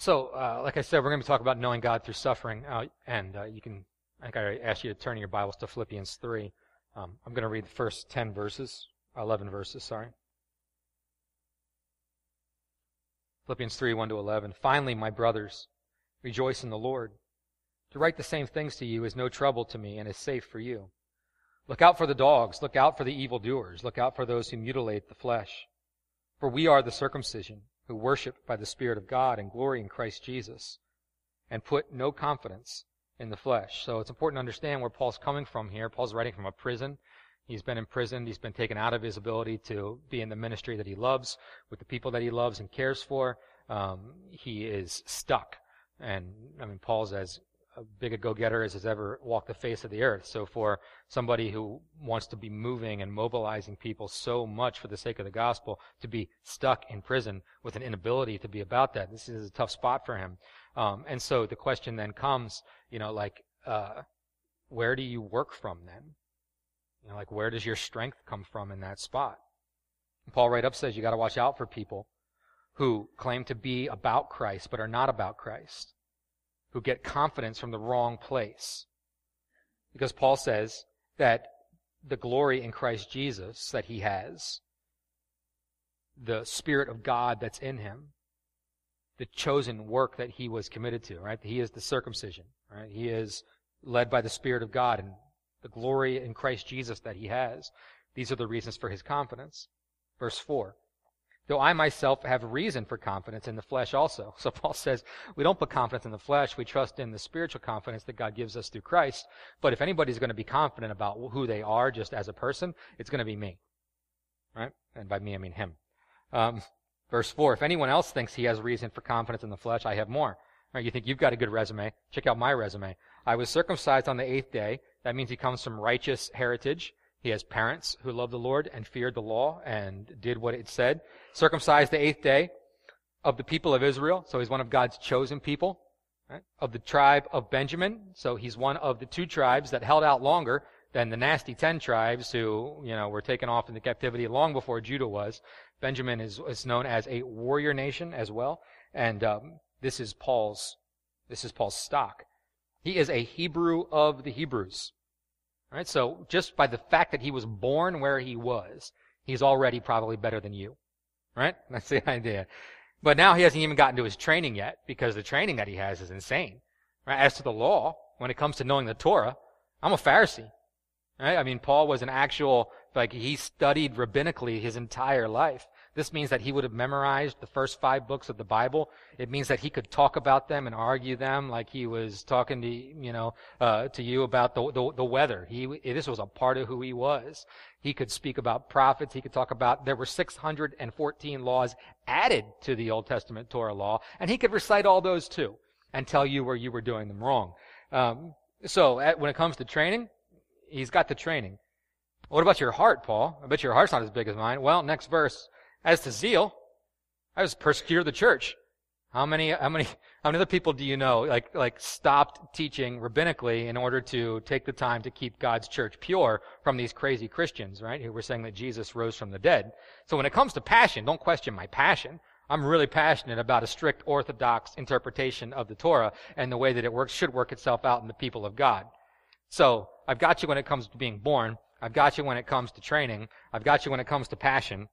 So, like I said, we're going to be talking about knowing God through suffering, and you can, I think I asked you to turn your Bibles to Philippians 3. I'm going to read the first 11 verses, sorry. Philippians 3, 1 to 11. Finally, my brothers, rejoice in the Lord. To write the same things to you is no trouble to me and is safe for you. Look out for the dogs. Look out for the evildoers. Look out for those who mutilate the flesh. For we are the circumcision, who worship by the Spirit of God and glory in Christ Jesus, and put no confidence in the flesh. So it's important to understand where Paul's coming from here. Paul's writing from a prison. He's been imprisoned. He's been taken out of his ability to be in the ministry that he loves, with the people that he loves and cares for. He is stuck. And, I mean, Paul's as big a go-getter as has ever walked the face of the earth. So for somebody who wants to be moving and mobilizing people so much for the sake of the gospel, to be stuck in prison with an inability to be about that, this is a tough spot for him. And so the question then comes, where do you work from then? Where does your strength come from in that spot? And Paul right up says you got to watch out for people who claim to be about Christ but are not about Christ, who get confidence from the wrong place. Because Paul says that the glory in Christ Jesus that he has, the Spirit of God that's in him, the chosen work that he was committed to, right? He is the circumcision, right? He is led by the Spirit of God and the glory in Christ Jesus that he has. These are the reasons for his confidence. Verse 4. Though I myself have reason for confidence in the flesh also. So Paul says, we don't put confidence in the flesh. We trust in the spiritual confidence that God gives us through Christ. But if anybody's going to be confident about who they are just as a person, it's going to be me. Right? And by me, I mean him. Verse 4, if anyone else thinks he has reason for confidence in the flesh, I have more. Right? You think you've got a good resume. Check out my resume. I was circumcised on the eighth day. That means he comes from righteous heritage. He has parents who loved the Lord and feared the law and did what it said. Circumcised the eighth day, of the people of Israel, so he's one of God's chosen people, right? Of the tribe of Benjamin, so he's one of the two tribes that held out longer than the nasty 10 tribes who, were taken off into captivity long before Judah was. Benjamin is known as a warrior nation as well, and this is Paul's stock. He is a Hebrew of the Hebrews. Right, so just by the fact that he was born where he was, he's already probably better than you. Right? That's the idea. But now he hasn't even gotten to his training yet, because the training that he has is insane. Right? As to the law, when it comes to knowing the Torah, I'm a Pharisee. Right? I mean, Paul was an actual, he studied rabbinically his entire life. This means that he would have memorized the first 5 books of the Bible. It means that he could talk about them and argue them like he was talking to you about the weather. This was a part of who he was. He could speak about prophets. He could talk about, there were 614 laws added to the Old Testament Torah law, and he could recite all those too and tell you where you were doing them wrong. When it comes to training, he's got the training. What about your heart, Paul? I bet your heart's not as big as mine. Well, next verse. As to zeal, I was persecutor of the church. How many other people do you know stopped teaching rabbinically in order to take the time to keep God's church pure from these crazy Christians, right, who were saying that Jesus rose from the dead? So when it comes to passion, don't question my passion. I'm really passionate about a strict orthodox interpretation of the Torah and the way that it works should work itself out in the people of God. So I've got you when it comes to being born. I've got you when it comes to training. I've got you when it comes to passion.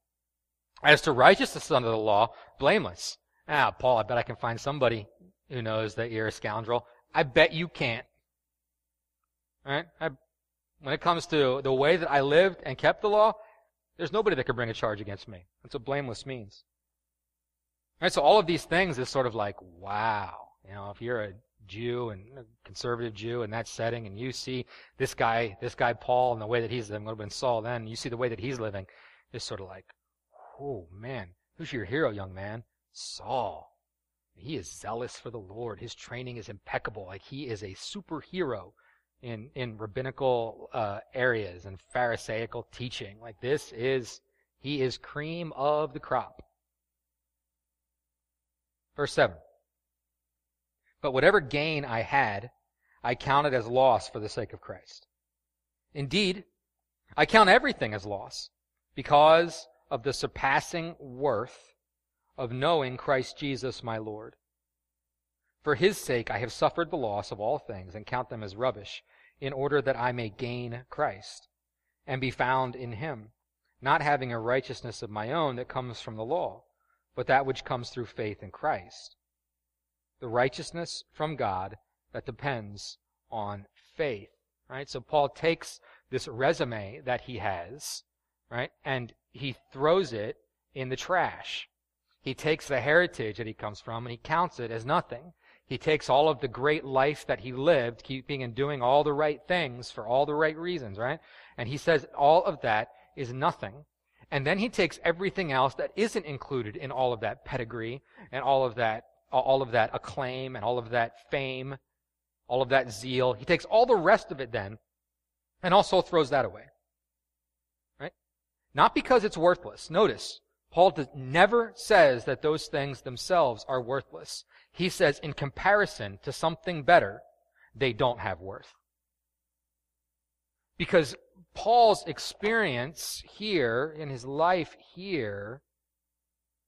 As to righteousness under the law, blameless. Paul, I bet I can find somebody who knows that you're a scoundrel. I bet you can't. All right? When it comes to the way that I lived and kept the law, there's nobody that could bring a charge against me. That's what blameless means. All right, so all of these things is sort of like, wow. If you're a Jew and a conservative Jew in that setting, and you see this guy Paul, and the way that he's living, would have been Saul then, you see the way that he's living, it's sort of like, oh, man, who's your hero, young man? Saul. He is zealous for the Lord. His training is impeccable. He is a superhero in rabbinical areas and Pharisaical teaching. He is cream of the crop. Verse 7. But whatever gain I had, I counted as loss for the sake of Christ. Indeed, I count everything as loss because of the surpassing worth of knowing Christ Jesus my Lord, For his sake I have suffered the loss of all things and count them as rubbish, in order that I may gain Christ and be found in him, not having a righteousness of my own that comes from the law, but that which comes through faith in Christ, the righteousness from God that depends on faith. Right? So Paul takes this resume that he has, right, and he throws it in the trash. He takes the heritage that he comes from and he counts it as nothing. He takes all of the great life that he lived, keeping and doing all the right things for all the right reasons, right? And he says all of that is nothing. And then he takes everything else that isn't included in all of that pedigree and all of that acclaim and all of that fame, all of that zeal. He takes all the rest of it then and also throws that away. Right? Not because it's worthless. Notice, Paul never says that those things themselves are worthless. He says in comparison to something better, they don't have worth. Because Paul's experience here, in his life here,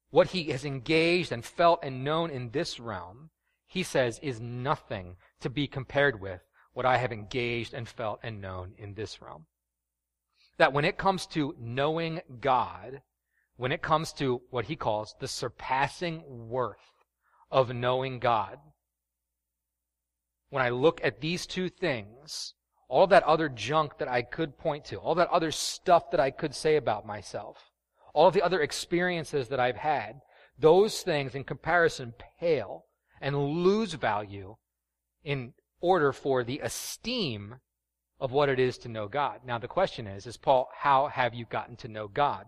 what he has engaged and felt and known in this realm, he says is nothing to be compared with what I have engaged and felt and known in this realm. That when it comes to knowing God, when it comes to what he calls the surpassing worth of knowing God, when I look at these two things, all that other junk that I could point to, all that other stuff that I could say about myself, all of the other experiences that I've had, those things in comparison pale and lose value in order for the esteem of what it is to know God. Now the question is Paul, how have you gotten to know God?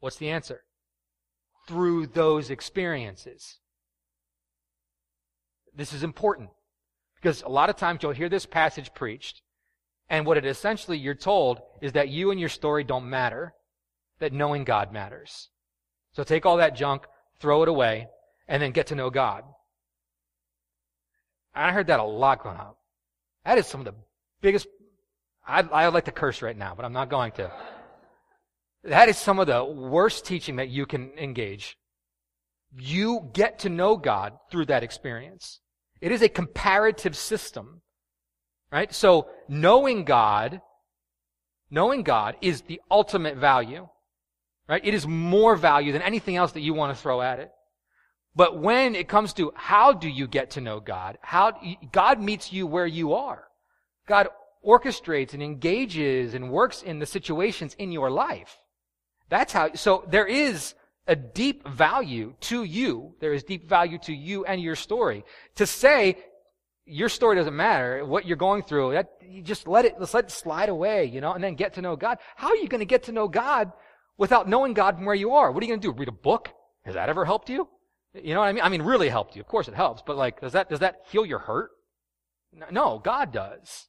What's the answer? Through those experiences. This is important because a lot of times you'll hear this passage preached, and what it essentially you're told is that you and your story don't matter, that knowing God matters. So take all that junk, throw it away, and then get to know God. I heard that a lot growing up. That is some of the biggest... I would like to curse right now, but I'm not going to. That is some of the worst teaching that you can engage. You get to know God through that experience. It is a comparative system, right? So knowing God is the ultimate value, right? It is more value than anything else that you want to throw at it. But when it comes to how do you get to know God, God meets you where you are. God orchestrates and engages and works in the situations in your life. That's how. So there is a deep value to you. There is deep value to you and your story. To say your story doesn't matter, what you're going through, that you just let it slide away, and then get to know God. How are you going to get to know God without knowing God from where you are? What are you going to do? Read a book? Has that ever helped you? You know what I mean? I mean, really helped you. Of course it helps, but does that heal your hurt? No, God does.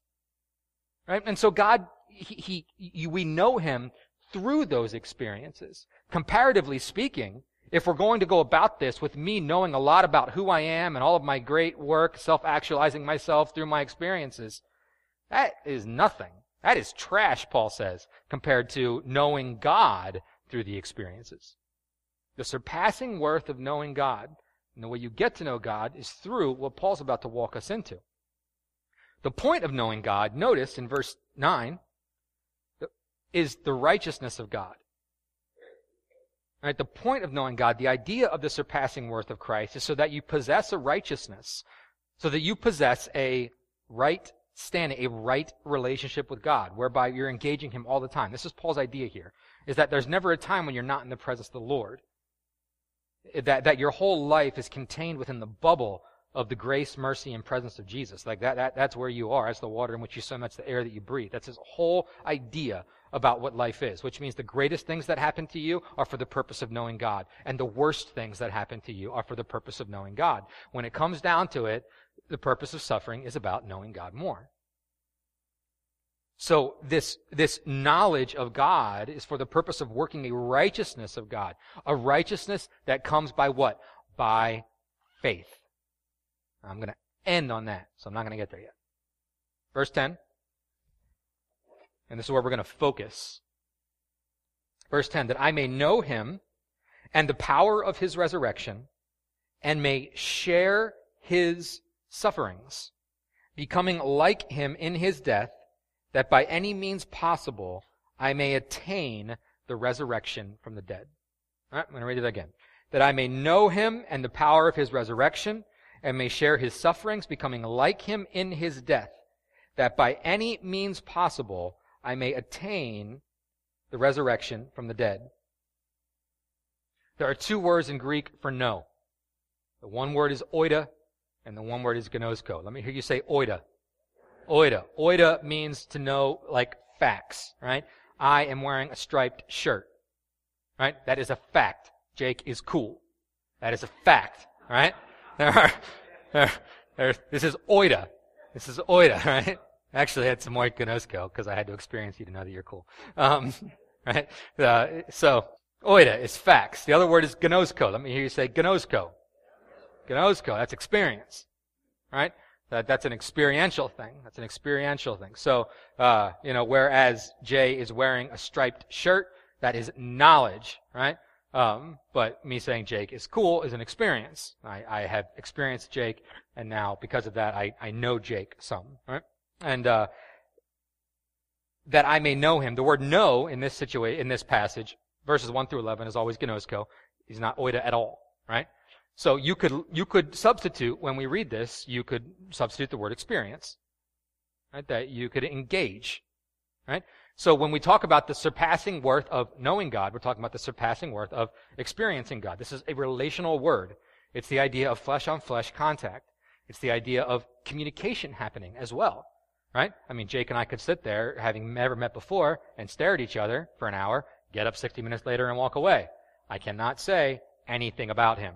Right? And so God, we know him through those experiences. Comparatively speaking, if we're going to go about this with me knowing a lot about who I am and all of my great work, self-actualizing myself through my experiences, that is nothing. That is trash, Paul says, compared to knowing God through the experiences. The surpassing worth of knowing God, and the way you get to know God is through what Paul's about to walk us into. The point of knowing God, notice in verse 9, is the righteousness of God. All right, the point of knowing God, the idea of the surpassing worth of Christ, is so that you possess a righteousness, so that you possess a right standing, a right relationship with God, whereby you're engaging him all the time. This is Paul's idea here, is that there's never a time when you're not in the presence of the Lord, that your whole life is contained within the bubble of the grace, mercy, and presence of Jesus. That's where you are. That's the water in which you swim. That's the air that you breathe. That's his whole idea about what life is, which means the greatest things that happen to you are for the purpose of knowing God, and the worst things that happen to you are for the purpose of knowing God. When it comes down to it, the purpose of suffering is about knowing God more. So this knowledge of God is for the purpose of working a righteousness of God, a righteousness that comes by what? By faith. I'm going to end on that, so I'm not going to get there yet. Verse 10, and this is where we're going to focus. Verse 10, that I may know him and the power of his resurrection and may share his sufferings, becoming like him in his death, that by any means possible I may attain the resurrection from the dead. All right, I'm going to read it again. That I may know him and the power of his resurrection, and may share his sufferings, becoming like him in his death, that by any means possible I may attain the resurrection from the dead. There are two words in Greek for know. The one word is oida, and the one word is gnosko. Let me hear you say oida. Oida. Oida means to know like facts, right? I am wearing a striped shirt, right? That is a fact. Jake is cool. That is a fact, right? This is oida. This is oida, right? Actually, I had some more gnosko because I had to experience you to know that you're cool. Right? So, oida is facts. The other word is gnosko. Let me hear you say gnosko. Gnosko, that's experience, right? That's an experiential thing. That's an experiential thing. So, whereas Jay is wearing a striped shirt, that is knowledge, right? But me saying Jake is cool is an experience. I have experienced Jake, and now because of that, I know Jake some, right? And that I may know him. The word "know" in this passage, verses 1 through 11, is always gnosko. He's not oida at all, right? So you could substitute, when we read this, you could substitute the word experience, right? That you could engage, right? So when we talk about the surpassing worth of knowing God, we're talking about the surpassing worth of experiencing God. This is a relational word. It's the idea of flesh-on-flesh contact. It's the idea of communication happening as well, right? I mean, Jake and I could sit there, having never met before, and stare at each other for an hour, get up 60 minutes later and walk away. I cannot say anything about him,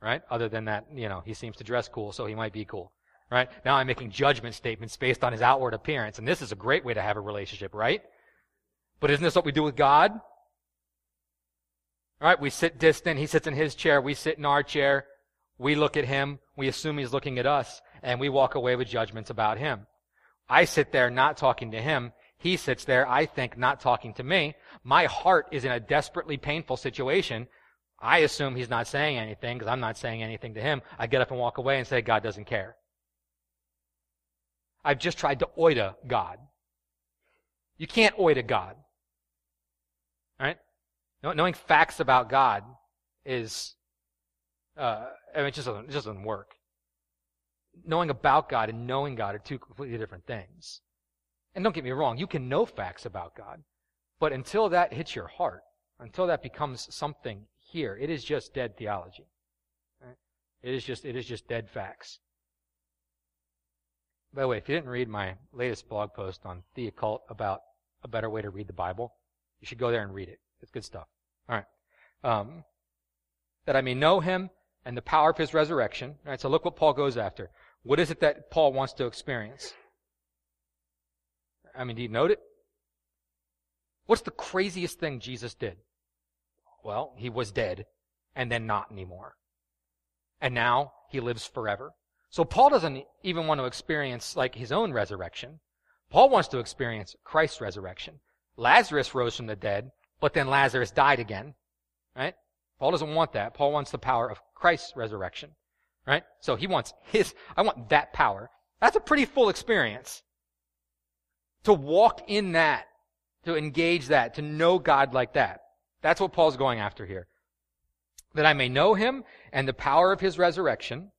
right? Other than that, he seems to dress cool, so he might be cool, right? Now I'm making judgment statements based on his outward appearance, and this is a great way to have a relationship, right? But isn't this what we do with God? All right, we sit distant. He sits in his chair. We sit in our chair. We look at him. We assume he's looking at us, and we walk away with judgments about him. I sit there not talking to him. He sits there, I think, not talking to me. My heart is in a desperately painful situation. I assume he's not saying anything because I'm not saying anything to him. I get up and walk away and say, God doesn't care. I've just tried to oida God. You can't oida God. All right? Knowing facts about God is, it just doesn't work. Knowing about God and knowing God are two completely different things. And don't get me wrong, you can know facts about God, but until that hits your heart, until that becomes something here, it is just dead theology. Right? It is just dead facts. By the way, if you didn't read my latest blog post on the occult about a better way to read the Bible, you should go there and read it. It's good stuff. All right. That I may know him and the power of his resurrection. All right, so look what Paul goes after. What is it that Paul wants to experience? I mean, do you note it? What's the craziest thing Jesus did? Well, he was dead and then not anymore. And now he lives forever. So Paul doesn't even want to experience like his own resurrection. Paul wants to experience Christ's resurrection. Lazarus rose from the dead, but then Lazarus died again, right? Paul doesn't want that. Paul wants the power of Christ's resurrection, right? So he wants I want that power. That's a pretty full experience. To walk in that, to engage that, to know God like that. That's what Paul's going after here. That I may know him and the power of his resurrection,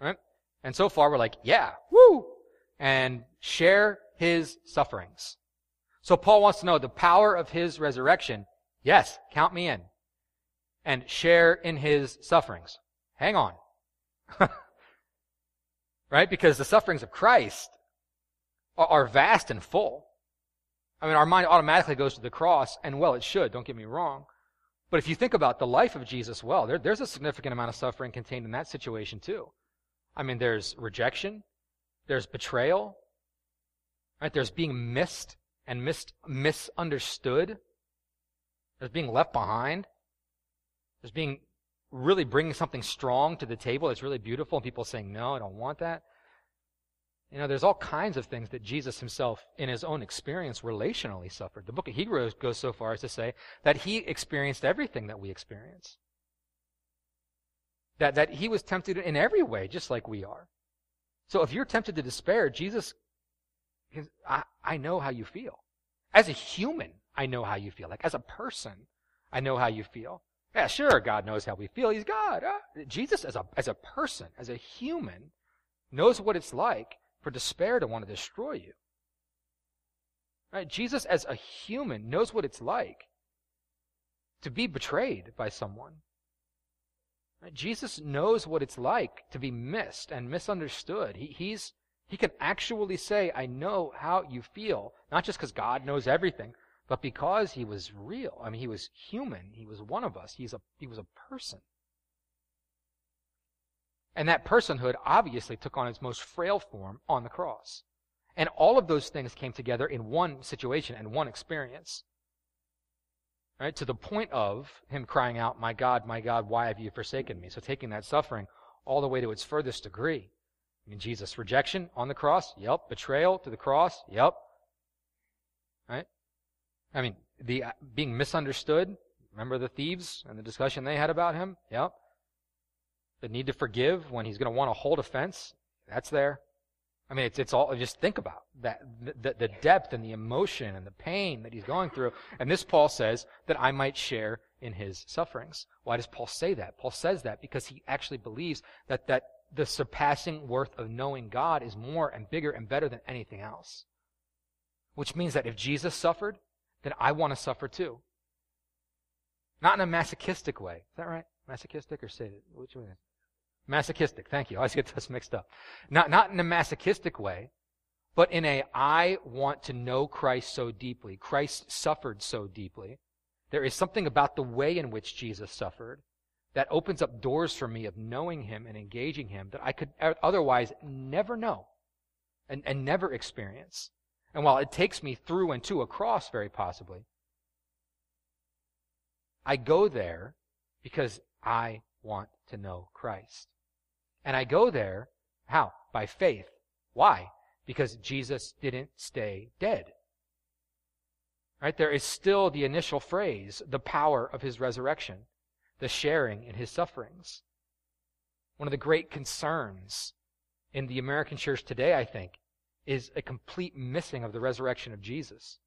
right? And so far we're like, yeah, woo! And share his sufferings. So Paul wants to know the power of his resurrection. Yes, count me in. And share in his sufferings. Hang on. Right? Because the sufferings of Christ are vast and full. I mean, our mind automatically goes to the cross, and well, it should, don't get me wrong. But if you think about the life of Jesus, well, there's a significant amount of suffering contained in that situation too. I mean, there's rejection, there's betrayal, right? There's being missed and misunderstood. There's being left behind. There's being really bringing something strong to the table that's really beautiful, and people saying, no, I don't want that. There's all kinds of things that Jesus himself, in his own experience, relationally suffered. The book of Hebrews goes so far as to say that he experienced everything that we experience. that he was tempted in every way, just like we are. So if you're tempted to despair, Jesus, I know how you feel. As a human, I know how you feel. Like as a person, I know how you feel. Yeah, sure, God knows how we feel. He's God. Jesus, as a person, as a human, knows what it's like for despair to want to destroy you. Right? Jesus, as a human, knows what it's like to be betrayed by someone. Right? Jesus knows what it's like to be missed and misunderstood. He can actually say, I know how you feel, not just because God knows everything, but because he was real. I mean, he was human. He was one of us. He was a person. And that personhood obviously took on its most frail form on the cross. And all of those things came together in one situation and one experience. Right? To the point of him crying out, my God, why have you forsaken me? So taking that suffering all the way to its furthest degree. I mean, Jesus' rejection on the cross, yep. Betrayal to the cross, yep. Right? I mean, the being misunderstood, remember the thieves and the discussion they had about him? Yep. The need to forgive when he's going to want to hold offense, that's there. I mean, it's all, just think about that, the depth and the emotion and the pain that he's going through. And this Paul says that I might share in his sufferings. Why does Paul say that? Paul says that because he actually believes that the surpassing worth of knowing God is more and bigger and better than anything else. Which means that if Jesus suffered, then I want to suffer too. Not in a masochistic way. Is that right? Masochistic or sadistic? Which one is it? Masochistic, thank you. I always get those mixed up. Not in a masochistic way, but in a I want to know Christ so deeply. Christ suffered so deeply. There is something about the way in which Jesus suffered that opens up doors for me of knowing him and engaging him that I could otherwise never know and never experience. And while it takes me through and to a cross, very possibly, I go there because I want to know Christ. And I go there, how? By faith. Why? Because Jesus didn't stay dead. Right? There is still the initial phrase, the power of his resurrection, the sharing in his sufferings. One of the great concerns in the American church today, I think, is a complete missing of the resurrection of Jesus.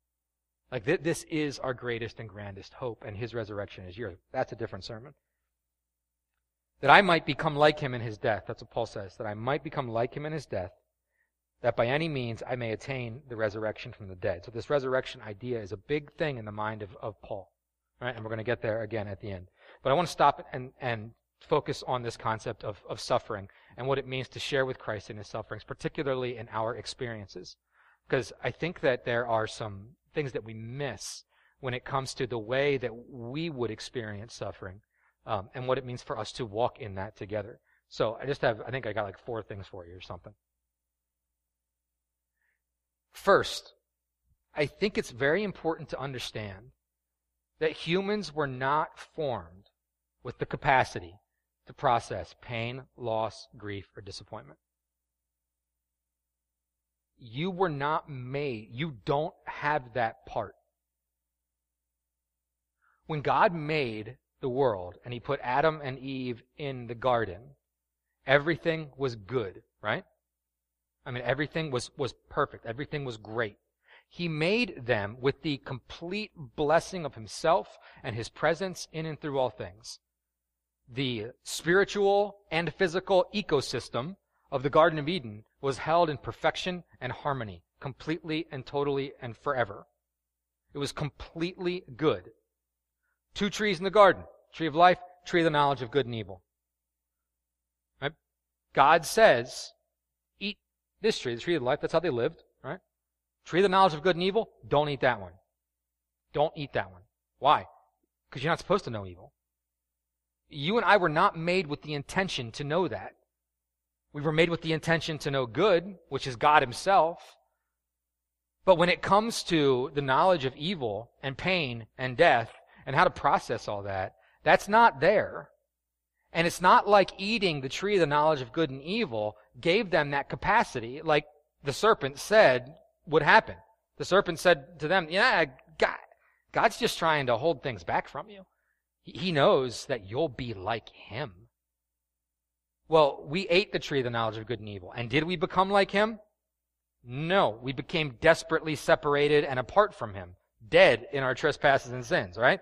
Like this is our greatest and grandest hope, and his resurrection is yours. That's a different sermon. That I might become like him in his death. That's what Paul says. That I might become like him in his death, that by any means I may attain the resurrection from the dead. So this resurrection idea is a big thing in the mind of Paul. Right? And we're going to get there again at the end. But I want to stop and focus on this concept of suffering and what it means to share with Christ in his sufferings, particularly in our experiences. Because I think that there are some things that we miss when it comes to the way that we would experience suffering. And what it means for us to walk in that together. So I think I got like 4 things for you or something. First, I think it's very important to understand that humans were not formed with the capacity to process pain, loss, grief, or disappointment. You were not made, you don't have that part. When God made the world, and he put Adam and Eve in the garden, everything was good, right? I mean, everything was perfect. Everything was great. He made them with the complete blessing of himself and his presence in and through all things. The spiritual and physical ecosystem of the Garden of Eden was held in perfection and harmony, completely and totally and forever. It was completely good. 2 trees in the garden, tree of life, tree of the knowledge of good and evil. Right? God says, eat this tree, the tree of life. That's how they lived, right? Tree of the knowledge of good and evil, don't eat that one. Don't eat that one. Why? Because you're not supposed to know evil. You and I were not made with the intention to know that. We were made with the intention to know good, which is God himself. But when it comes to the knowledge of evil and pain and death, and how to process all that, that's not there. And it's not like eating the tree of the knowledge of good and evil gave them that capacity, like the serpent said would happen. The serpent said to them, yeah, God's just trying to hold things back from you. He knows that you'll be like him. Well, we ate the tree of the knowledge of good and evil. And did we become like him? No, we became desperately separated and apart from him, dead in our trespasses and sins, right?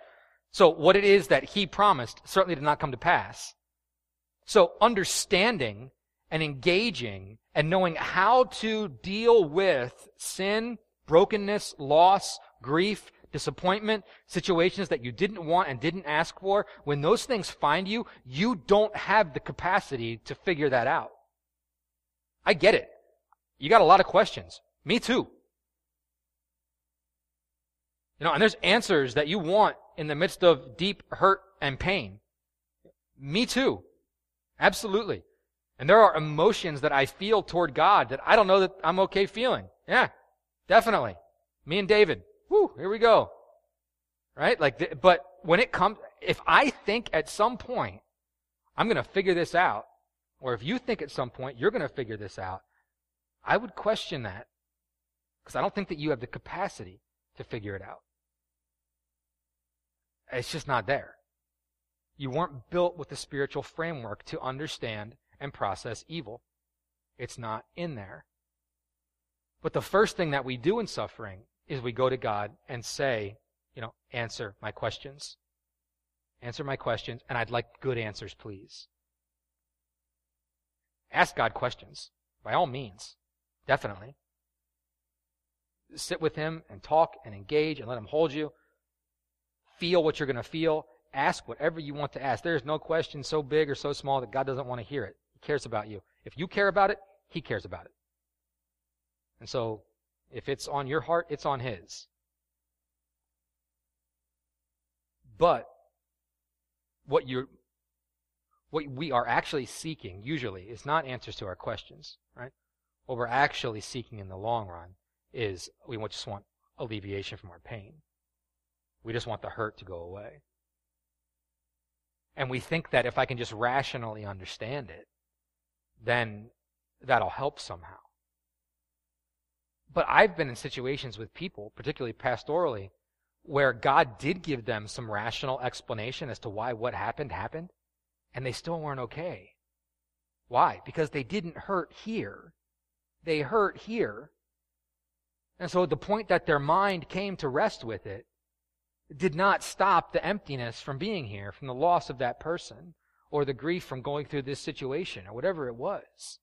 So what it is that he promised certainly did not come to pass. So understanding and engaging and knowing how to deal with sin, brokenness, loss, grief, disappointment, situations that you didn't want and didn't ask for, when those things find you, you don't have the capacity to figure that out. I get it. You got a lot of questions. Me too. You know, and there's answers that you want in the midst of deep hurt and pain. Me too. Absolutely. And there are emotions that I feel toward God that I don't know that I'm okay feeling. Yeah, definitely. Me and David. Woo, here we go. Right? But when it comes, if I think at some point I'm going to figure this out, or if you think at some point you're going to figure this out, I would question that, because I don't think that you have the capacity to figure it out. It's just not there. You weren't built with the spiritual framework to understand and process evil. It's not in there. But the first thing that we do in suffering is we go to God and say, you know, answer my questions. Answer my questions, and I'd like good answers, please. Ask God questions, by all means, definitely. Sit with him and talk and engage and let him hold you. Feel what you're going to feel. Ask whatever you want to ask. There is no question so big or so small that God doesn't want to hear it. He cares about you. If you care about it, he cares about it. And so, if it's on your heart, it's on his. But what we are actually seeking, usually, is not answers to our questions, right? What we're actually seeking in the long run is we just want alleviation from our pain. We just want the hurt to go away. And we think that if I can just rationally understand it, then that'll help somehow. But I've been in situations with people, particularly pastorally, where God did give them some rational explanation as to why what happened happened, and they still weren't okay. Why? Because they didn't hurt here. They hurt here. And so the point that their mind came to rest with it did not stop the emptiness from being here, from the loss of that person, or the grief from going through this situation, or whatever it was.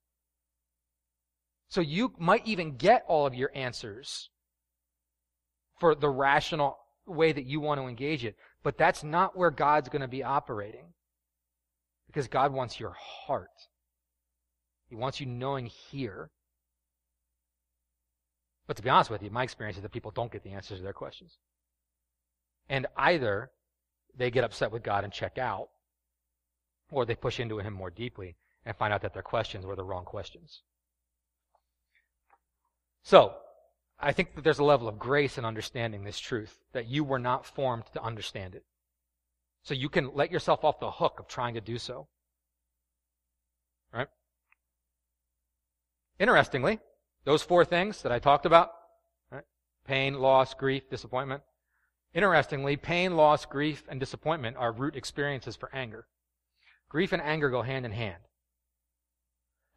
So you might even get all of your answers for the rational way that you want to engage it, but that's not where God's going to be operating, because God wants your heart. He wants you knowing here. But to be honest with you, my experience is that people don't get the answers to their questions. And either they get upset with God and check out, or they push into him more deeply and find out that their questions were the wrong questions. So, I think that there's a level of grace in understanding this truth, that you were not formed to understand it. So you can let yourself off the hook of trying to do so. Right? Interestingly, those four things that I talked about, right? Pain, loss, grief, disappointment. Interestingly, pain, loss, grief, and disappointment are root experiences for anger. Grief and anger go hand in hand.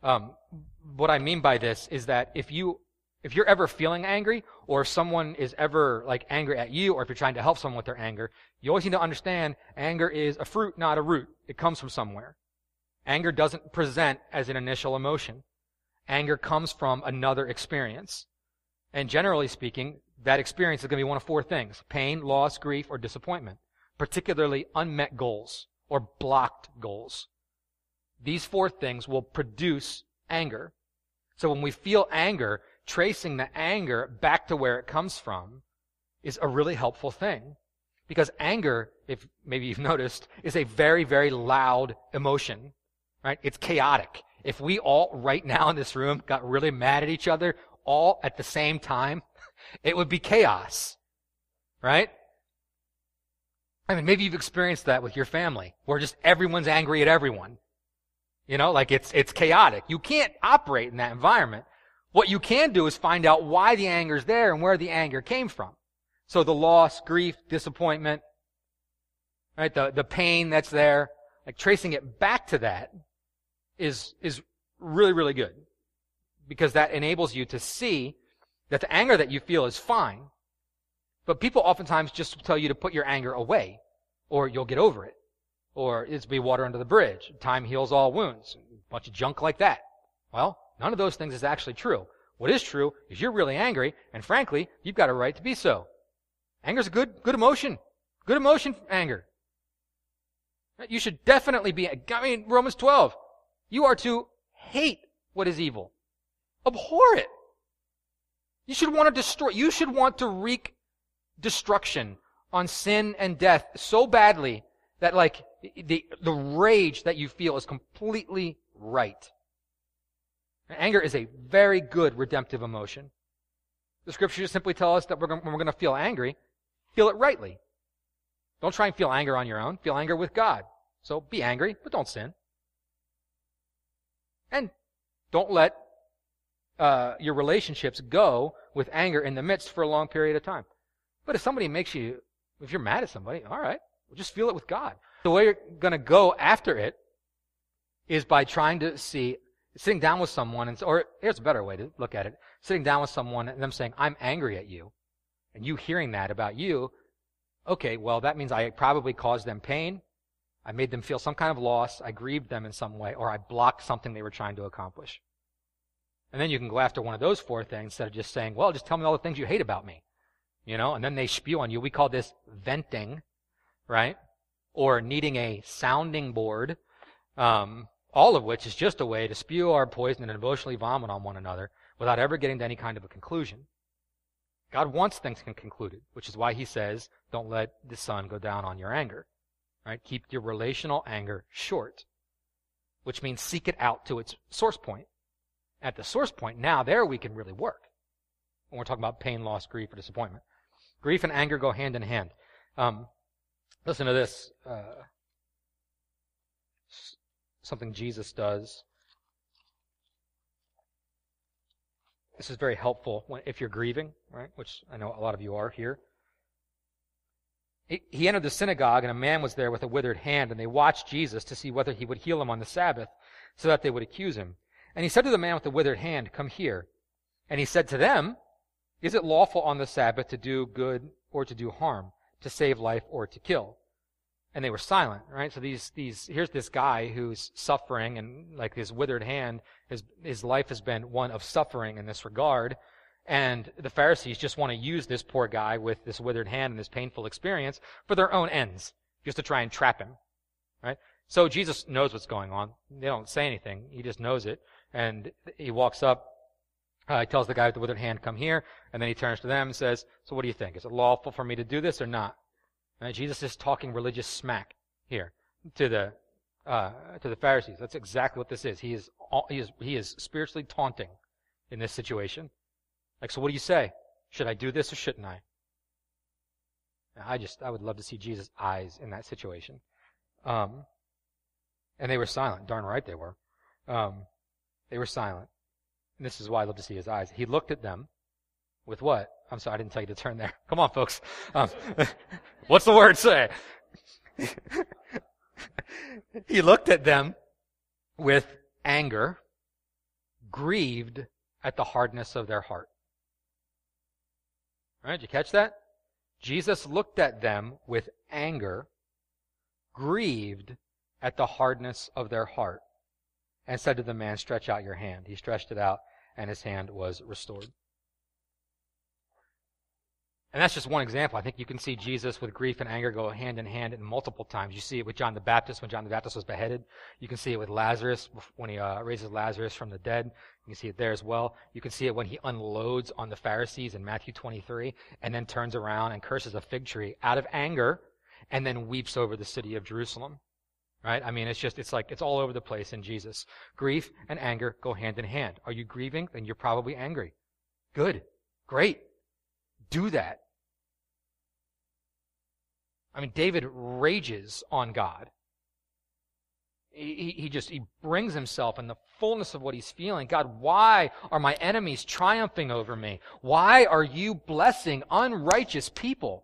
What I mean by this is that if you're ever feeling angry, or if someone is ever angry at you, or if you're trying to help someone with their anger, you always need to understand anger is a fruit, not a root. It comes from somewhere. Anger doesn't present as an initial emotion. Anger comes from another experience. And generally speaking, that experience is going to be one of four things: pain, loss, grief, or disappointment, particularly unmet goals or blocked goals. These four things will produce anger. So when we feel anger, tracing the anger back to where it comes from is a really helpful thing, because anger, if maybe you've noticed, is a very, very loud emotion, right? It's chaotic. If we all right now in this room got really mad at each other all at the same time, it would be chaos, right? I mean, maybe you've experienced that with your family, where just everyone's angry at everyone. You know, it's chaotic. You can't operate in that environment. What you can do is find out why the anger's there and where the anger came from. So the loss, grief, disappointment, right? The pain that's there, tracing it back to that is really, really good, because that enables you to see that the anger that you feel is fine, but people oftentimes just tell you to put your anger away, or you'll get over it, or it's be water under the bridge, time heals all wounds, a bunch of junk like that. Well, none of those things is actually true. What is true is you're really angry, and frankly, you've got a right to be so. Anger's a good emotion. Good emotion, anger. You should definitely be, Romans 12, you are to hate what is evil. Abhor it. You should want to destroy, you should want to wreak destruction on sin and death so badly that like the rage that you feel is completely right. Anger is a very good redemptive emotion. The scriptures simply tell us that when we're going to feel angry, feel it rightly. Don't try and feel anger on your own. Feel anger with God. So be angry, but don't sin. And don't let your relationships go with anger in the midst for a long period of time. But if somebody makes you, if you're mad at somebody, all right, well, just feel it with God. The way you're going to go after it is by trying to see, sitting down with someone, and or here's a better way to look at it, sitting down with someone and them saying, I'm angry at you, and you hearing that about you, okay, well, that means I probably caused them pain, I made them feel some kind of loss, I grieved them in some way, or I blocked something they were trying to accomplish. And then you can go after one of those four things instead of just saying, well, just tell me all the things you hate about me, you know, and then they spew on you. We call this venting, right? Or needing a sounding board, all of which is just a way to spew our poison and emotionally vomit on one another without ever getting to any kind of a conclusion. God wants things concluded, which is why he says, don't let the sun go down on your anger. Right? Keep your relational anger short, which means seek it out to its source point. At the source point, now there we can really work. When we're talking about pain, loss, grief, or disappointment. Grief and anger go hand in hand. Listen to this. Something Jesus does. This is very helpful if you're grieving, right? Which I know a lot of you are here. He entered the synagogue, and a man was there with a withered hand, and they watched Jesus to see whether he would heal him on the Sabbath so that they would accuse him. And he said to the man with the withered hand, come here. And he said to them, is it lawful on the Sabbath to do good or to do harm, to save life or to kill? And they were silent, right? So here's this guy who's suffering, and like his withered hand, his life has been one of suffering in this regard. And the Pharisees just want to use this poor guy with this withered hand and this painful experience for their own ends, just to try and trap him, right? So Jesus knows what's going on. They don't say anything. He just knows it. And he walks up, he tells the guy with the withered hand, come here. And then he turns to them and says, so what do you think? Is it lawful for me to do this or not? Now, Jesus is talking religious smack here to the Pharisees. That's exactly what this is. He is spiritually taunting in this situation. Like, so what do you say? Should I do this or shouldn't I? Now, I would love to see Jesus' eyes in that situation. And they were silent. Darn right they were. They were silent. And this is why I love to see his eyes. He looked at them with what? I'm sorry, I didn't tell you to turn there. Come on, folks. What's the word say? He looked at them with anger, grieved at the hardness of their heart. All right, did you catch that? Jesus looked at them with anger, grieved at the hardness of their heart, and said to the man, stretch out your hand. He stretched it out, and his hand was restored. And that's just one example. I think you can see Jesus with grief and anger go hand in hand in multiple times. You see it with John the Baptist when John the Baptist was beheaded. You can see it with Lazarus when he raises Lazarus from the dead. You can see it there as well. You can see it when he unloads on the Pharisees in Matthew 23 and then turns around and curses a fig tree out of anger and then weeps over the city of Jerusalem. Right? I mean, it's all over the place in Jesus. Grief and anger go hand in hand. Are you grieving? Then you're probably angry. Good. Great. Do that. I mean, David rages on God. He brings himself in the fullness of what he's feeling. God, why are my enemies triumphing over me? Why are you blessing unrighteous people?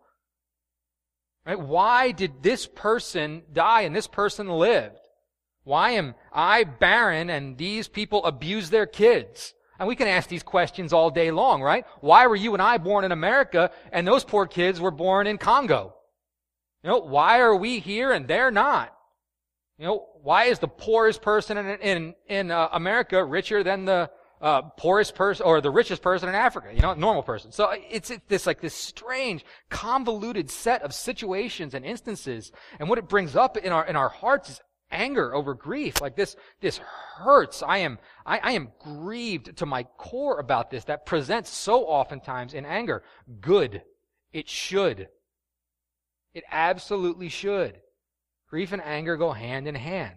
Right? Why did this person die and this person lived? Why am I barren and these people abuse their kids? And we can ask these questions all day long, right? Why were you and I born in America and those poor kids were born in Congo? You know, why are we here and they're not? You know, why is the poorest person in America richer than the poorest person or the richest person in Africa? You know, normal person. So it's this like this strange, convoluted set of situations and instances, and what it brings up in our hearts is anger over grief. Like this hurts. I am grieved to my core about this. That presents so oftentimes in anger. Good. It should. It absolutely should. Grief and anger go hand in hand.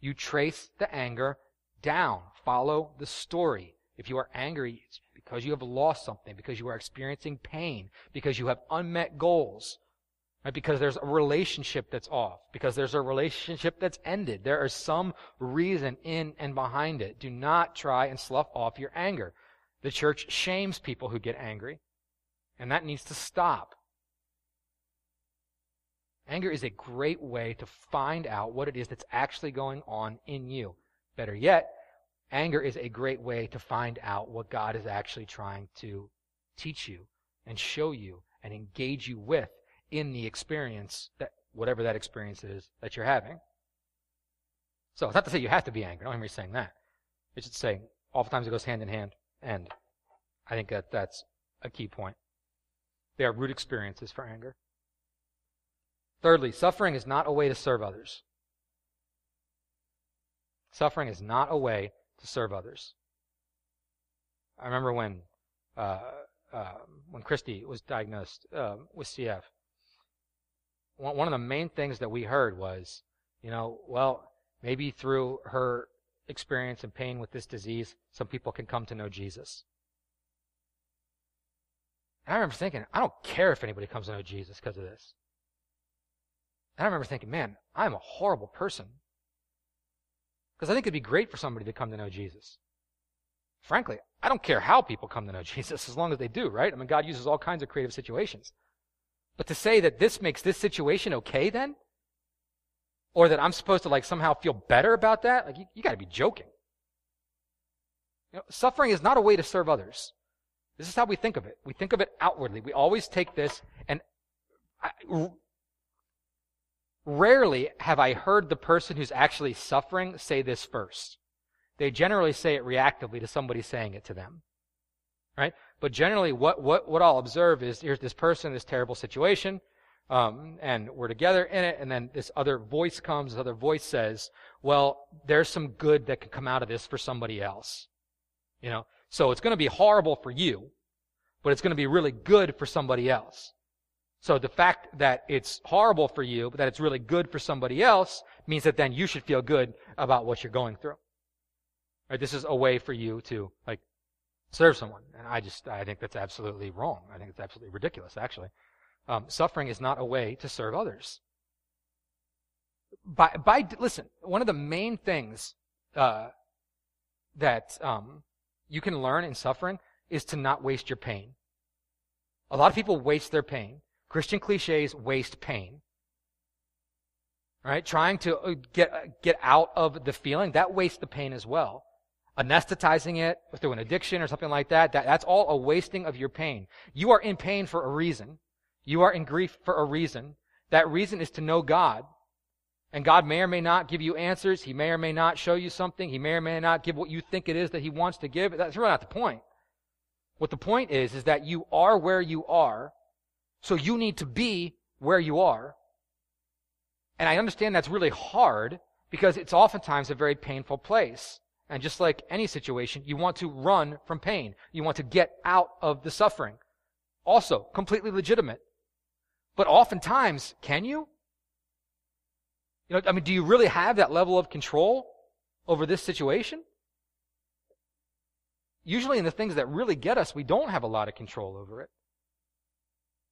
You trace the anger down. Follow the story. If you are angry, it's because you have lost something, because you are experiencing pain, because you have unmet goals, right? Because there's a relationship that's off, because there's a relationship that's ended. There is some reason in and behind it. Do not try and slough off your anger. The church shames people who get angry, and that needs to stop. Anger is a great way to find out what it is that's actually going on in you. Better yet, anger is a great way to find out what God is actually trying to teach you and show you and engage you with in the experience, that whatever that experience is that you're having. So it's not to say you have to be angry. I don't hear me saying that. It's just saying oftentimes it goes hand in hand, and I think that that's a key point. They are root experiences for anger. Thirdly, suffering is not a way to serve others. Suffering is not a way to serve others. I remember when Christy was diagnosed with CF, one of the main things that we heard was, you know, well, maybe through her experience and pain with this disease, some people can come to know Jesus. And I remember thinking, I don't care if anybody comes to know Jesus because of this. And I remember thinking, man, I'm a horrible person. Because I think it'd be great for somebody to come to know Jesus. Frankly, I don't care how people come to know Jesus as long as they do, right? I mean, God uses all kinds of creative situations. But to say that this makes this situation okay then? Or that I'm supposed to like somehow feel better about that? Like, you got to be joking. You know, suffering is not a way to serve others. This is how we think of it. We think of it outwardly. We always take this and... Rarely have I heard the person who's actually suffering say this first. They generally say it reactively to somebody saying it to them, right? But generally what I'll observe is here's this person in this terrible situation, and we're together in it, and then this other voice comes, this other voice says, well, there's some good that can come out of this for somebody else. You know, so it's going to be horrible for you, but it's going to be really good for somebody else. So the fact that it's horrible for you, but that it's really good for somebody else, means that then you should feel good about what you're going through. Right? This is a way for you to like serve someone, and I think that's absolutely wrong. I think it's absolutely ridiculous, actually. Suffering is not a way to serve others. Listen, one of the main things that you can learn in suffering is to not waste your pain. A lot of people waste their pain. Christian cliches waste pain, right? Trying to get out of the feeling, that wastes the pain as well. Anesthetizing it through an addiction or something like that, that's all a wasting of your pain. You are in pain for a reason. You are in grief for a reason. That reason is to know God. And God may or may not give you answers. He may or may not show you something. He may or may not give what you think it is that he wants to give. That's really not the point. What the point is that you are where you are. So you need to be where you are. And I understand that's really hard because it's oftentimes a very painful place. And just like any situation, you want to run from pain. You want to get out of the suffering. Also, completely legitimate. But oftentimes, can you? You know, I mean, do you really have that level of control over this situation? Usually in the things that really get us, we don't have a lot of control over it.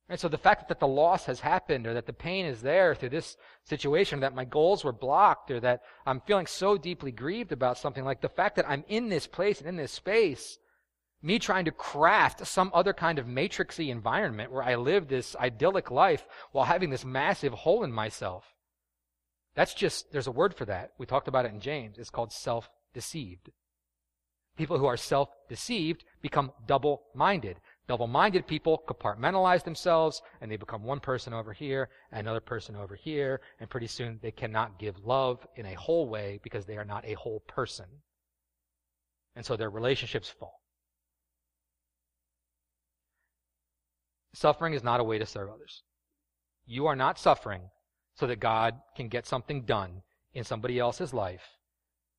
And so the fact that the loss has happened or that the pain is there through this situation, or that my goals were blocked, or that I'm feeling so deeply grieved about something, like the fact that I'm in this place and in this space, me trying to craft some other kind of matrixy environment where I live this idyllic life while having this massive hole in myself, That's just, there's a word for that. We talked about it in James. It's called self-deceived. People who are self-deceived become double-minded. Double-minded people compartmentalize themselves, and they become one person over here and another person over here, and pretty soon they cannot give love in a whole way because they are not a whole person. And so their relationships fall. Suffering is not a way to serve others. You are not suffering so that God can get something done in somebody else's life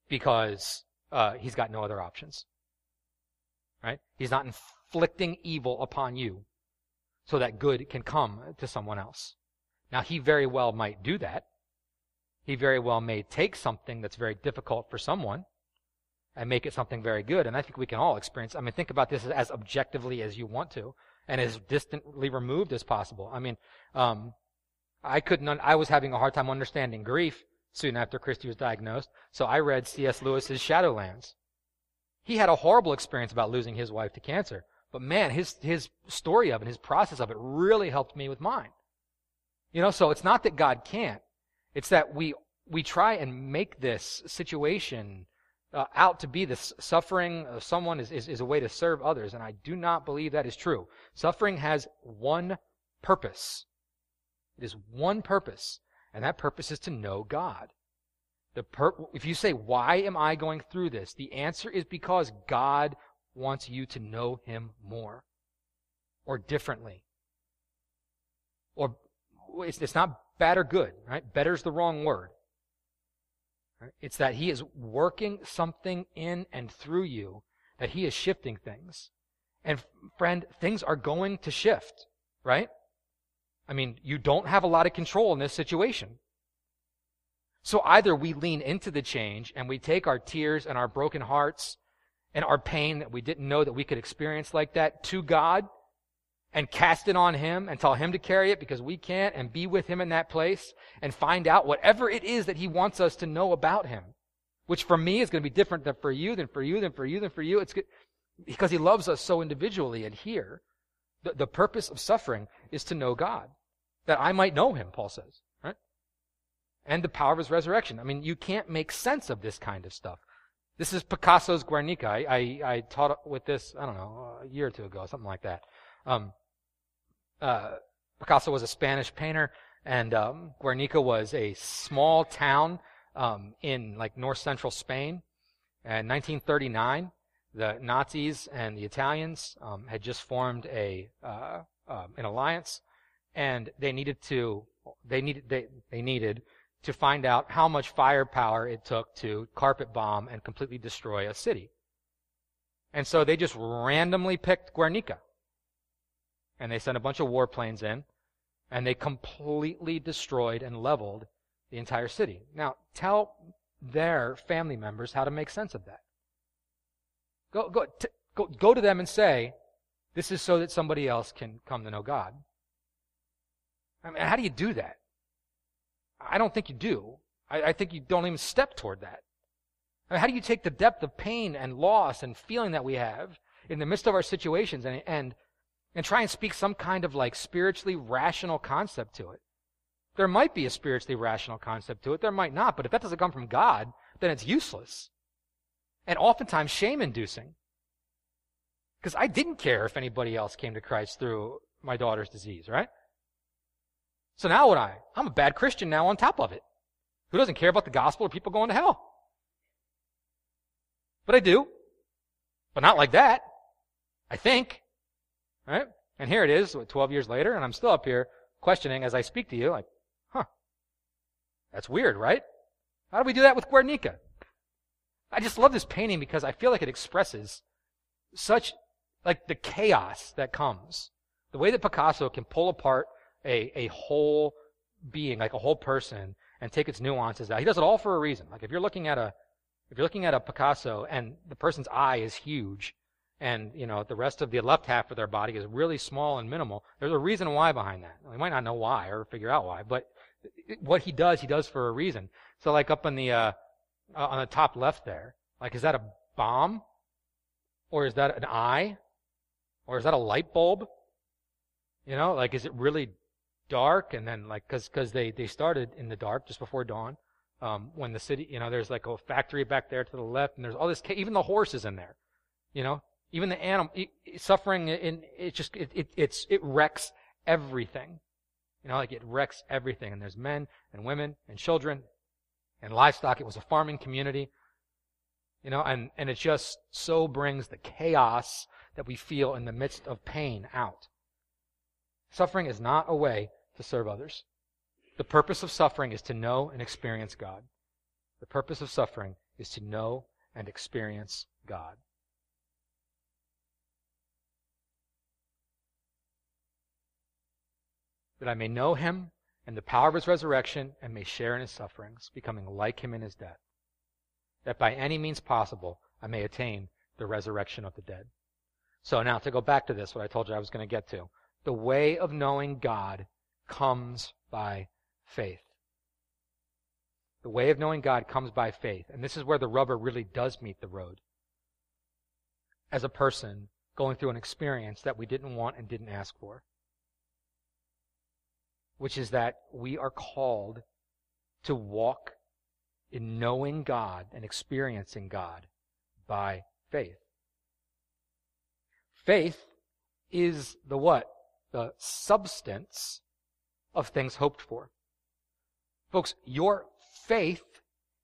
because he's got no other options. Right? He's not inflicting evil upon you so that good can come to someone else. Now, he very well might do that. He very well may take something that's very difficult for someone and make it something very good. And I think we can all experience, I mean, think about this as objectively as you want to and as distantly removed as possible. I mean, I was having a hard time understanding grief soon after Christy was diagnosed, so I read C.S. Lewis's Shadowlands. He had a horrible experience about losing his wife to cancer, but man, his story of it, his process of it really helped me with mine. You know, so it's not that God can't. It's that we try and make this situation out to be this suffering of someone is a way to serve others, and I do not believe that is true. Suffering has one purpose. It is one purpose, and that purpose is to know God. If you say, why am I going through this? The answer is because God wants you to know him more or differently. Or it's not bad or good, right? Better's the wrong word. Right? It's that he is working something in and through you, that he is shifting things. And friend, things are going to shift, right? I mean, you don't have a lot of control in this situation. So either we lean into the change and we take our tears and our broken hearts and our pain that we didn't know that we could experience like that to God and cast it on him and tell him to carry it because we can't, and be with him in that place and find out whatever it is that he wants us to know about him, which for me is going to be different than for you, than for you, than for you, than for you. It's good, because he loves us so individually. And here, the purpose of suffering is to know God, that I might know him, Paul says, right? And the power of his resurrection. I mean, you can't make sense of this kind of stuff. This is Picasso's Guernica. I taught with this, I don't know, a year or two ago, something like that. Picasso was a Spanish painter, and Guernica was a small town in like north-central Spain. And 1939, the Nazis and the Italians had just formed an alliance, and they needed to find out how much firepower it took to carpet bomb and completely destroy a city. And so they just randomly picked Guernica, and they sent a bunch of warplanes in, and they completely destroyed and leveled the entire city. Now, tell their family members how to make sense of that. Go to them and say, this is so that somebody else can come to know God. I mean, how do you do that? I don't think you do. I think you don't even step toward that. I mean, how do you take the depth of pain and loss and feeling that we have in the midst of our situations and try and speak some kind of like spiritually rational concept to it? There might be a spiritually rational concept to it. There might not. But if that doesn't come from God, then it's useless. And oftentimes shame-inducing. Because I didn't care if anybody else came to Christ through my daughter's disease, right? So now what I'm a bad Christian now on top of it. Who doesn't care about the gospel or people going to hell? But I do. But not like that. I think. Right? And here it is, 12 years later, and I'm still up here questioning as I speak to you, like, huh, that's weird, right? How do we do that with Guernica? I just love this painting because I feel like it expresses such, like, the chaos that comes. The way that Picasso can pull apart a whole being, like a whole person, and take its nuances out. He does it all for a reason. Like, if you're looking at a Picasso and the person's eye is huge, and, you know, the rest of the left half of their body is really small and minimal, there's a reason why behind that. We might not know why or figure out why, but what he does for a reason. So, like, up in the, on the top left there, like, is that a bomb? Or is that an eye? Or is that a light bulb? You know, like, is it really dark? And then, like, because they started in the dark just before dawn. when the city, there's like a factory back there to the left, and there's all this, even the horses in there, even the animal suffering, and it wrecks everything. It wrecks everything. And there's men and women and children and livestock. It was a farming community, and it just so brings the chaos that we feel in the midst of pain out. Suffering is not a way to serve others. The purpose of suffering is to know and experience God. The purpose of suffering is to know and experience God. That I may know him and the power of his resurrection and may share in his sufferings, becoming like him in his death. That by any means possible I may attain the resurrection of the dead. So now to go back to this, what I told you I was going to get to. The way of knowing God comes by faith. The way of knowing God comes by faith. And this is where the rubber really does meet the road. As a person going through an experience that we didn't want and didn't ask for. Which is that we are called to walk in knowing God and experiencing God by faith. Faith is the what? The substance of things hoped for. Folks, your faith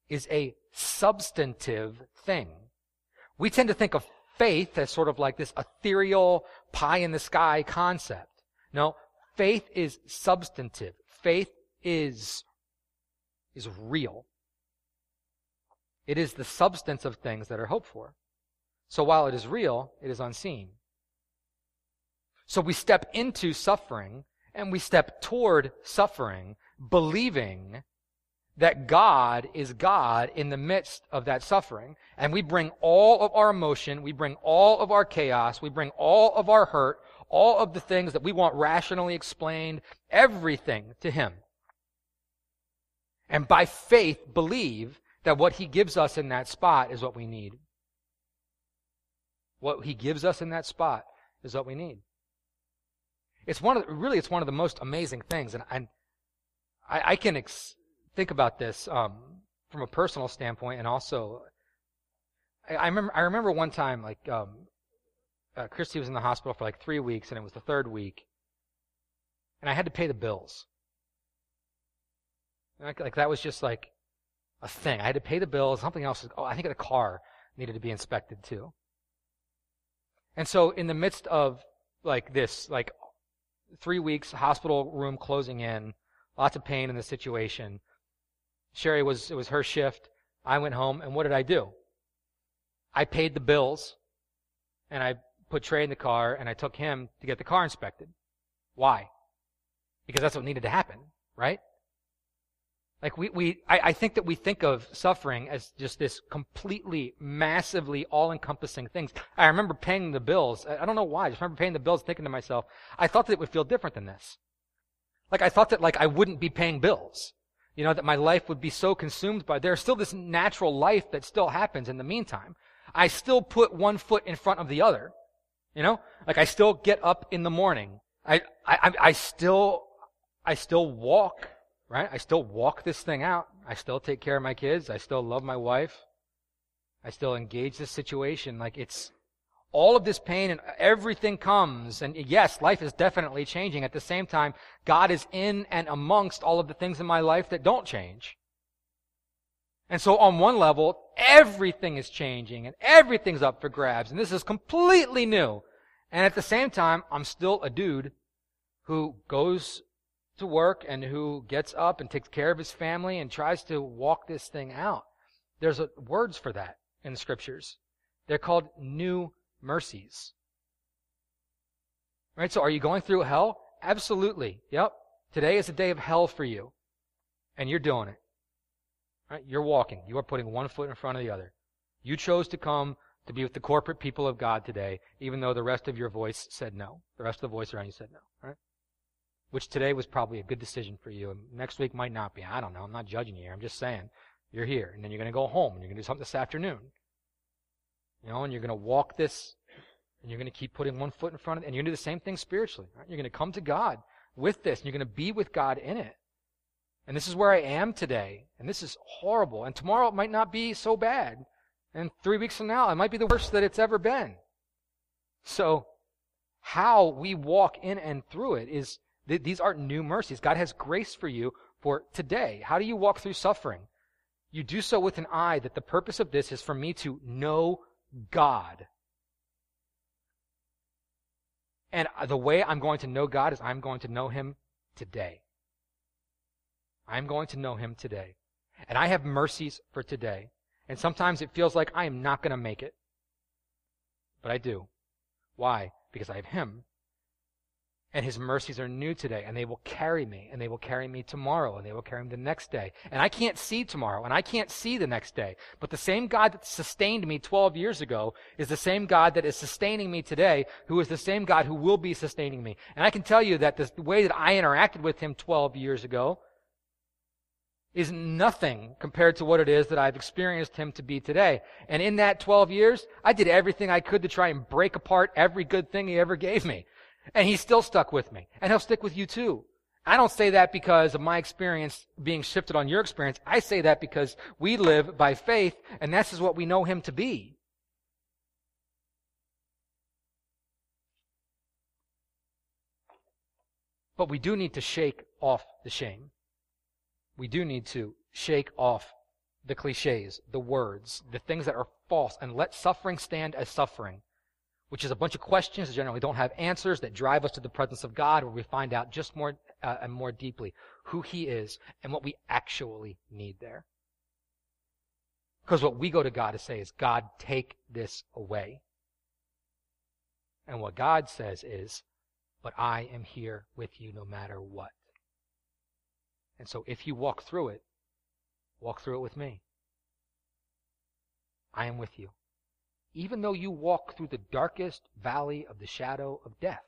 is a substantive thing. We tend to think of faith as sort of like this ethereal, pie-in-the-sky concept. No, faith is substantive. Faith is real. It is the substance of things that are hoped for. So while it is real, it is unseen. So we step into suffering, and we step toward suffering, believing that God is God in the midst of that suffering. And we bring all of our emotion, we bring all of our chaos, we bring all of our hurt, all of the things that we want rationally explained, everything to him. And by faith, believe that what he gives us in that spot is what we need. What he gives us in that spot is what we need. It's one of the most amazing things, and I can think about this from a personal standpoint, and also I remember one time, like Christy was in the hospital for like 3 weeks, and it was the third week, and I had to pay the bills. Like that was just like a thing. I had to pay the bills. Something else. I think the car needed to be inspected too. And so in the midst of like this, like 3 weeks, hospital room closing in, lots of pain in the situation. Sherry it was her shift. I went home, and what did I do? I paid the bills, and I put Trey in the car, and I took him to get the car inspected. Why? Because that's what needed to happen, right? Like I think that we think of suffering as just this completely, massively all-encompassing thing. I remember paying the bills. I don't know why. I just remember paying the bills, thinking to myself, I thought that it would feel different than this. Like I thought that like I wouldn't be paying bills. That my life would be so consumed by. There's still this natural life that still happens in the meantime. I still put one foot in front of the other. Like I still get up in the morning. I still walk. Right? I still walk this thing out. I still take care of my kids. I still love my wife. I still engage this situation. Like it's all of this pain and everything comes. And yes, life is definitely changing. At the same time, God is in and amongst all of the things in my life that don't change. And so on one level, everything is changing and everything's up for grabs. And this is completely new. And at the same time, I'm still a dude who goes to work and who gets up and takes care of his family and tries to walk this thing out. There's words for that in the scriptures. They're called new mercies. Right? So are you going through hell? Absolutely. Yep. Today is a day of hell for you. And you're doing it. Right? You're walking. You are putting one foot in front of the other. You chose to come to be with the corporate people of God today, even though the rest of your voice said no. The rest of the voice around you said no. Right? Which today was probably a good decision for you, and next week might not be. I don't know. I'm not judging you here. I'm just saying you're here, and then you're going to go home, and you're going to do something this afternoon. And you're going to walk this, and you're going to keep putting one foot in front of it, and you're going to do the same thing spiritually. Right? You're going to come to God with this, and you're going to be with God in it. And this is where I am today. And this is horrible. And tomorrow it might not be so bad. And 3 weeks from now, it might be the worst that it's ever been. So how we walk in and through it is, these aren't new mercies. God has grace for you for today. How do you walk through suffering? You do so with an eye that the purpose of this is for me to know God. And the way I'm going to know God is I'm going to know him today. I'm going to know him today. And I have mercies for today. And sometimes it feels like I am not going to make it. But I do. Why? Because I have him. And his mercies are new today, and they will carry me, and they will carry me tomorrow, and they will carry me the next day. And I can't see tomorrow, and I can't see the next day. But the same God that sustained me 12 years ago is the same God that is sustaining me today, who is the same God who will be sustaining me. And I can tell you that the way that I interacted with him 12 years ago is nothing compared to what it is that I've experienced him to be today. And in that 12 years, I did everything I could to try and break apart every good thing he ever gave me. And he's still stuck with me. And he'll stick with you too. I don't say that because of my experience being shifted on your experience. I say that because we live by faith, and this is what we know him to be. But we do need to shake off the shame. We do need to shake off the cliches, the words, the things that are false, and let suffering stand as suffering, which is a bunch of questions that generally don't have answers that drive us to the presence of God, where we find out just more and more deeply who he is and what we actually need there. Because what we go to God to say is, God, take this away. And what God says is, but I am here with you no matter what. And so if you walk through it with me. I am with you. Even though you walk through the darkest valley of the shadow of death,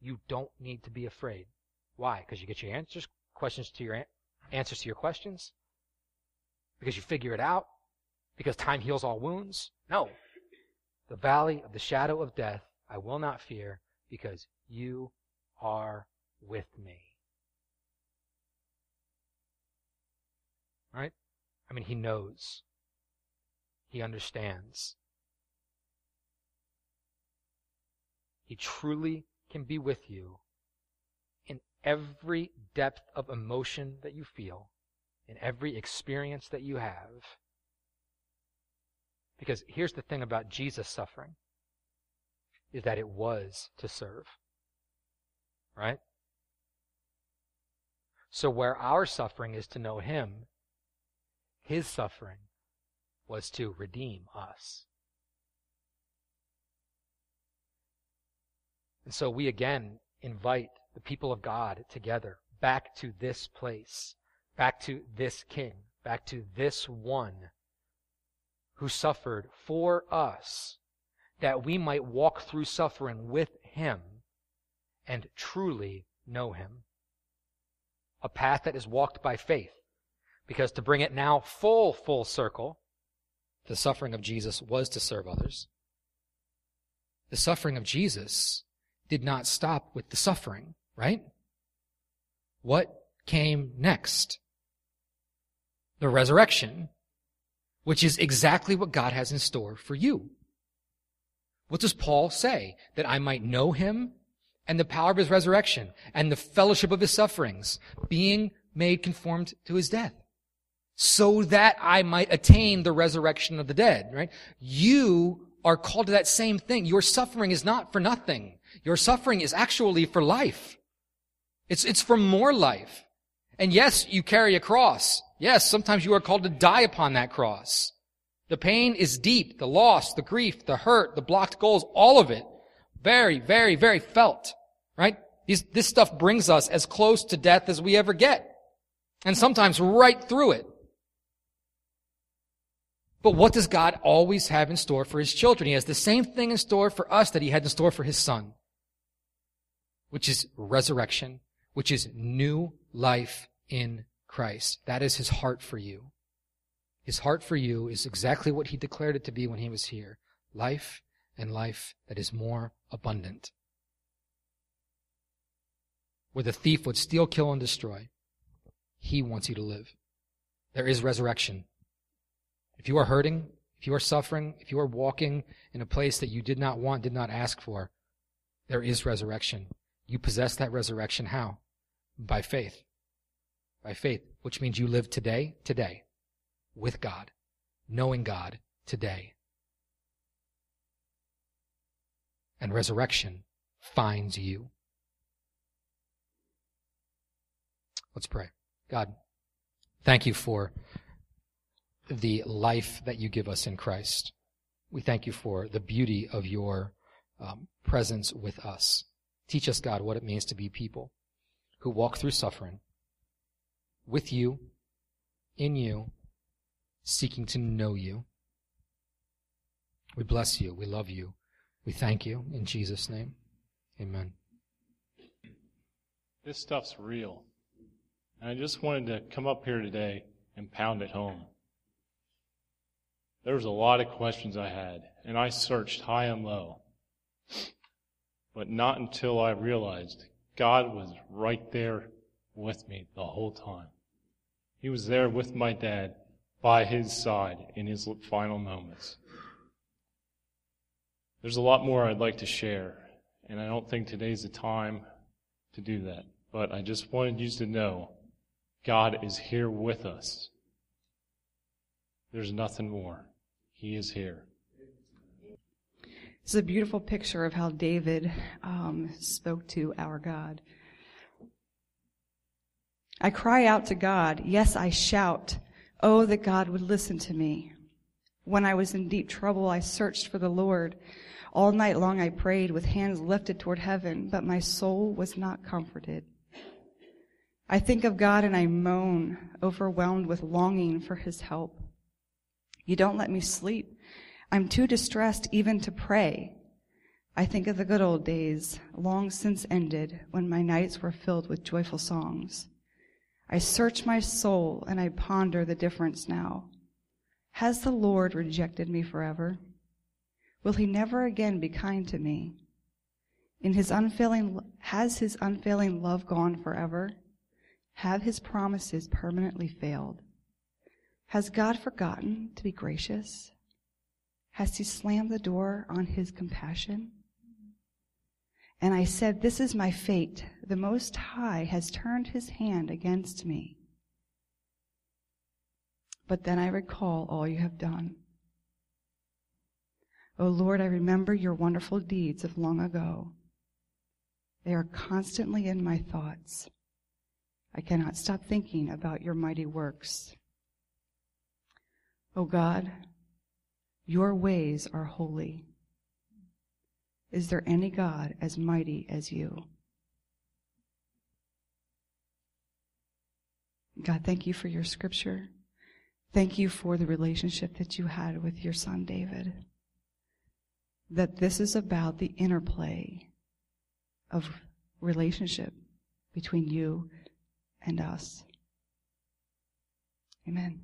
you don't need to be afraid. Why? Because you get your answers to your questions? Because you figure it out? Because time heals all wounds? No. The valley of the shadow of death, I will not fear, because you are with me. Right? I mean, he knows. He understands. He truly can be with you in every depth of emotion that you feel, in every experience that you have. Because here's the thing about Jesus' suffering, is that it was to serve. Right? So where our suffering is to know him, his suffering was to redeem us. And so we again invite the people of God together back to this place, back to this king, back to this one who suffered for us, that we might walk through suffering with him and truly know him. A path that is walked by faith. Because to bring it now full circle, the suffering of Jesus was to serve others. The suffering of Jesus did not stop with the suffering, right? What came next? The resurrection, which is exactly what God has in store for you. What does Paul say? That I might know him and the power of his resurrection and the fellowship of his sufferings, being made conformed to his death, so that I might attain the resurrection of the dead, right? You are called to that same thing. Your suffering is not for nothing. Your suffering is actually for life. It's for more life. And yes, you carry a cross. Yes, sometimes you are called to die upon that cross. The pain is deep, the loss, the grief, the hurt, the blocked goals, all of it. Very, very, very felt, right? This stuff brings us as close to death as we ever get. And sometimes right through it. But what does God always have in store for his children? He has the same thing in store for us that he had in store for his son, which is resurrection, which is new life in Christ. That is his heart for you. His heart for you is exactly what he declared it to be when he was here, life and life that is more abundant. Where the thief would steal, kill, and destroy, He wants you to live. There is resurrection. If you are hurting, if you are suffering, if you are walking in a place that you did not want, did not ask for, there is resurrection. You possess that resurrection. How? By faith. By faith, which means you live today, with God, knowing God today. And resurrection finds you. Let's pray. God, thank you for the life that you give us in Christ. We thank you for the beauty of your presence with us. Teach us, God, what it means to be people who walk through suffering with you, in you, seeking to know you. We bless you. We love you. We thank you. In Jesus' name, amen. This stuff's real. And I just wanted to come up here today and pound it home. There was a lot of questions I had, and I searched high and low. But not until I realized God was right there with me the whole time. He was there with my dad, by his side, in his final moments. There's a lot more I'd like to share, and I don't think today's the time to do that. But I just wanted you to know God is here with us. There's nothing more. He is here. This is a beautiful picture of how David spoke to our God. I cry out to God. Yes, I shout. Oh, that God would listen to me. When I was in deep trouble, I searched for the Lord. All night long I prayed with hands lifted toward heaven, but my soul was not comforted. I think of God and I moan, overwhelmed with longing for his help. You don't let me sleep. I'm too distressed even to pray. I think of the good old days, long since ended, when my nights were filled with joyful songs. I search my soul and I ponder the difference now. Has the Lord rejected me forever? Will he never again be kind to me? Has his unfailing love gone forever? Have his promises permanently failed? Has God forgotten to be gracious? Has he slammed the door on his compassion? And I said, this is my fate. The Most High has turned his hand against me. But then I recall all you have done. O Lord, I remember your wonderful deeds of long ago. They are constantly in my thoughts. I cannot stop thinking about your mighty works. O God, your ways are holy. Is there any God as mighty as you? God, thank you for your scripture. Thank you for the relationship that you had with your son, David. That this is about the interplay of relationship between you and us. Amen.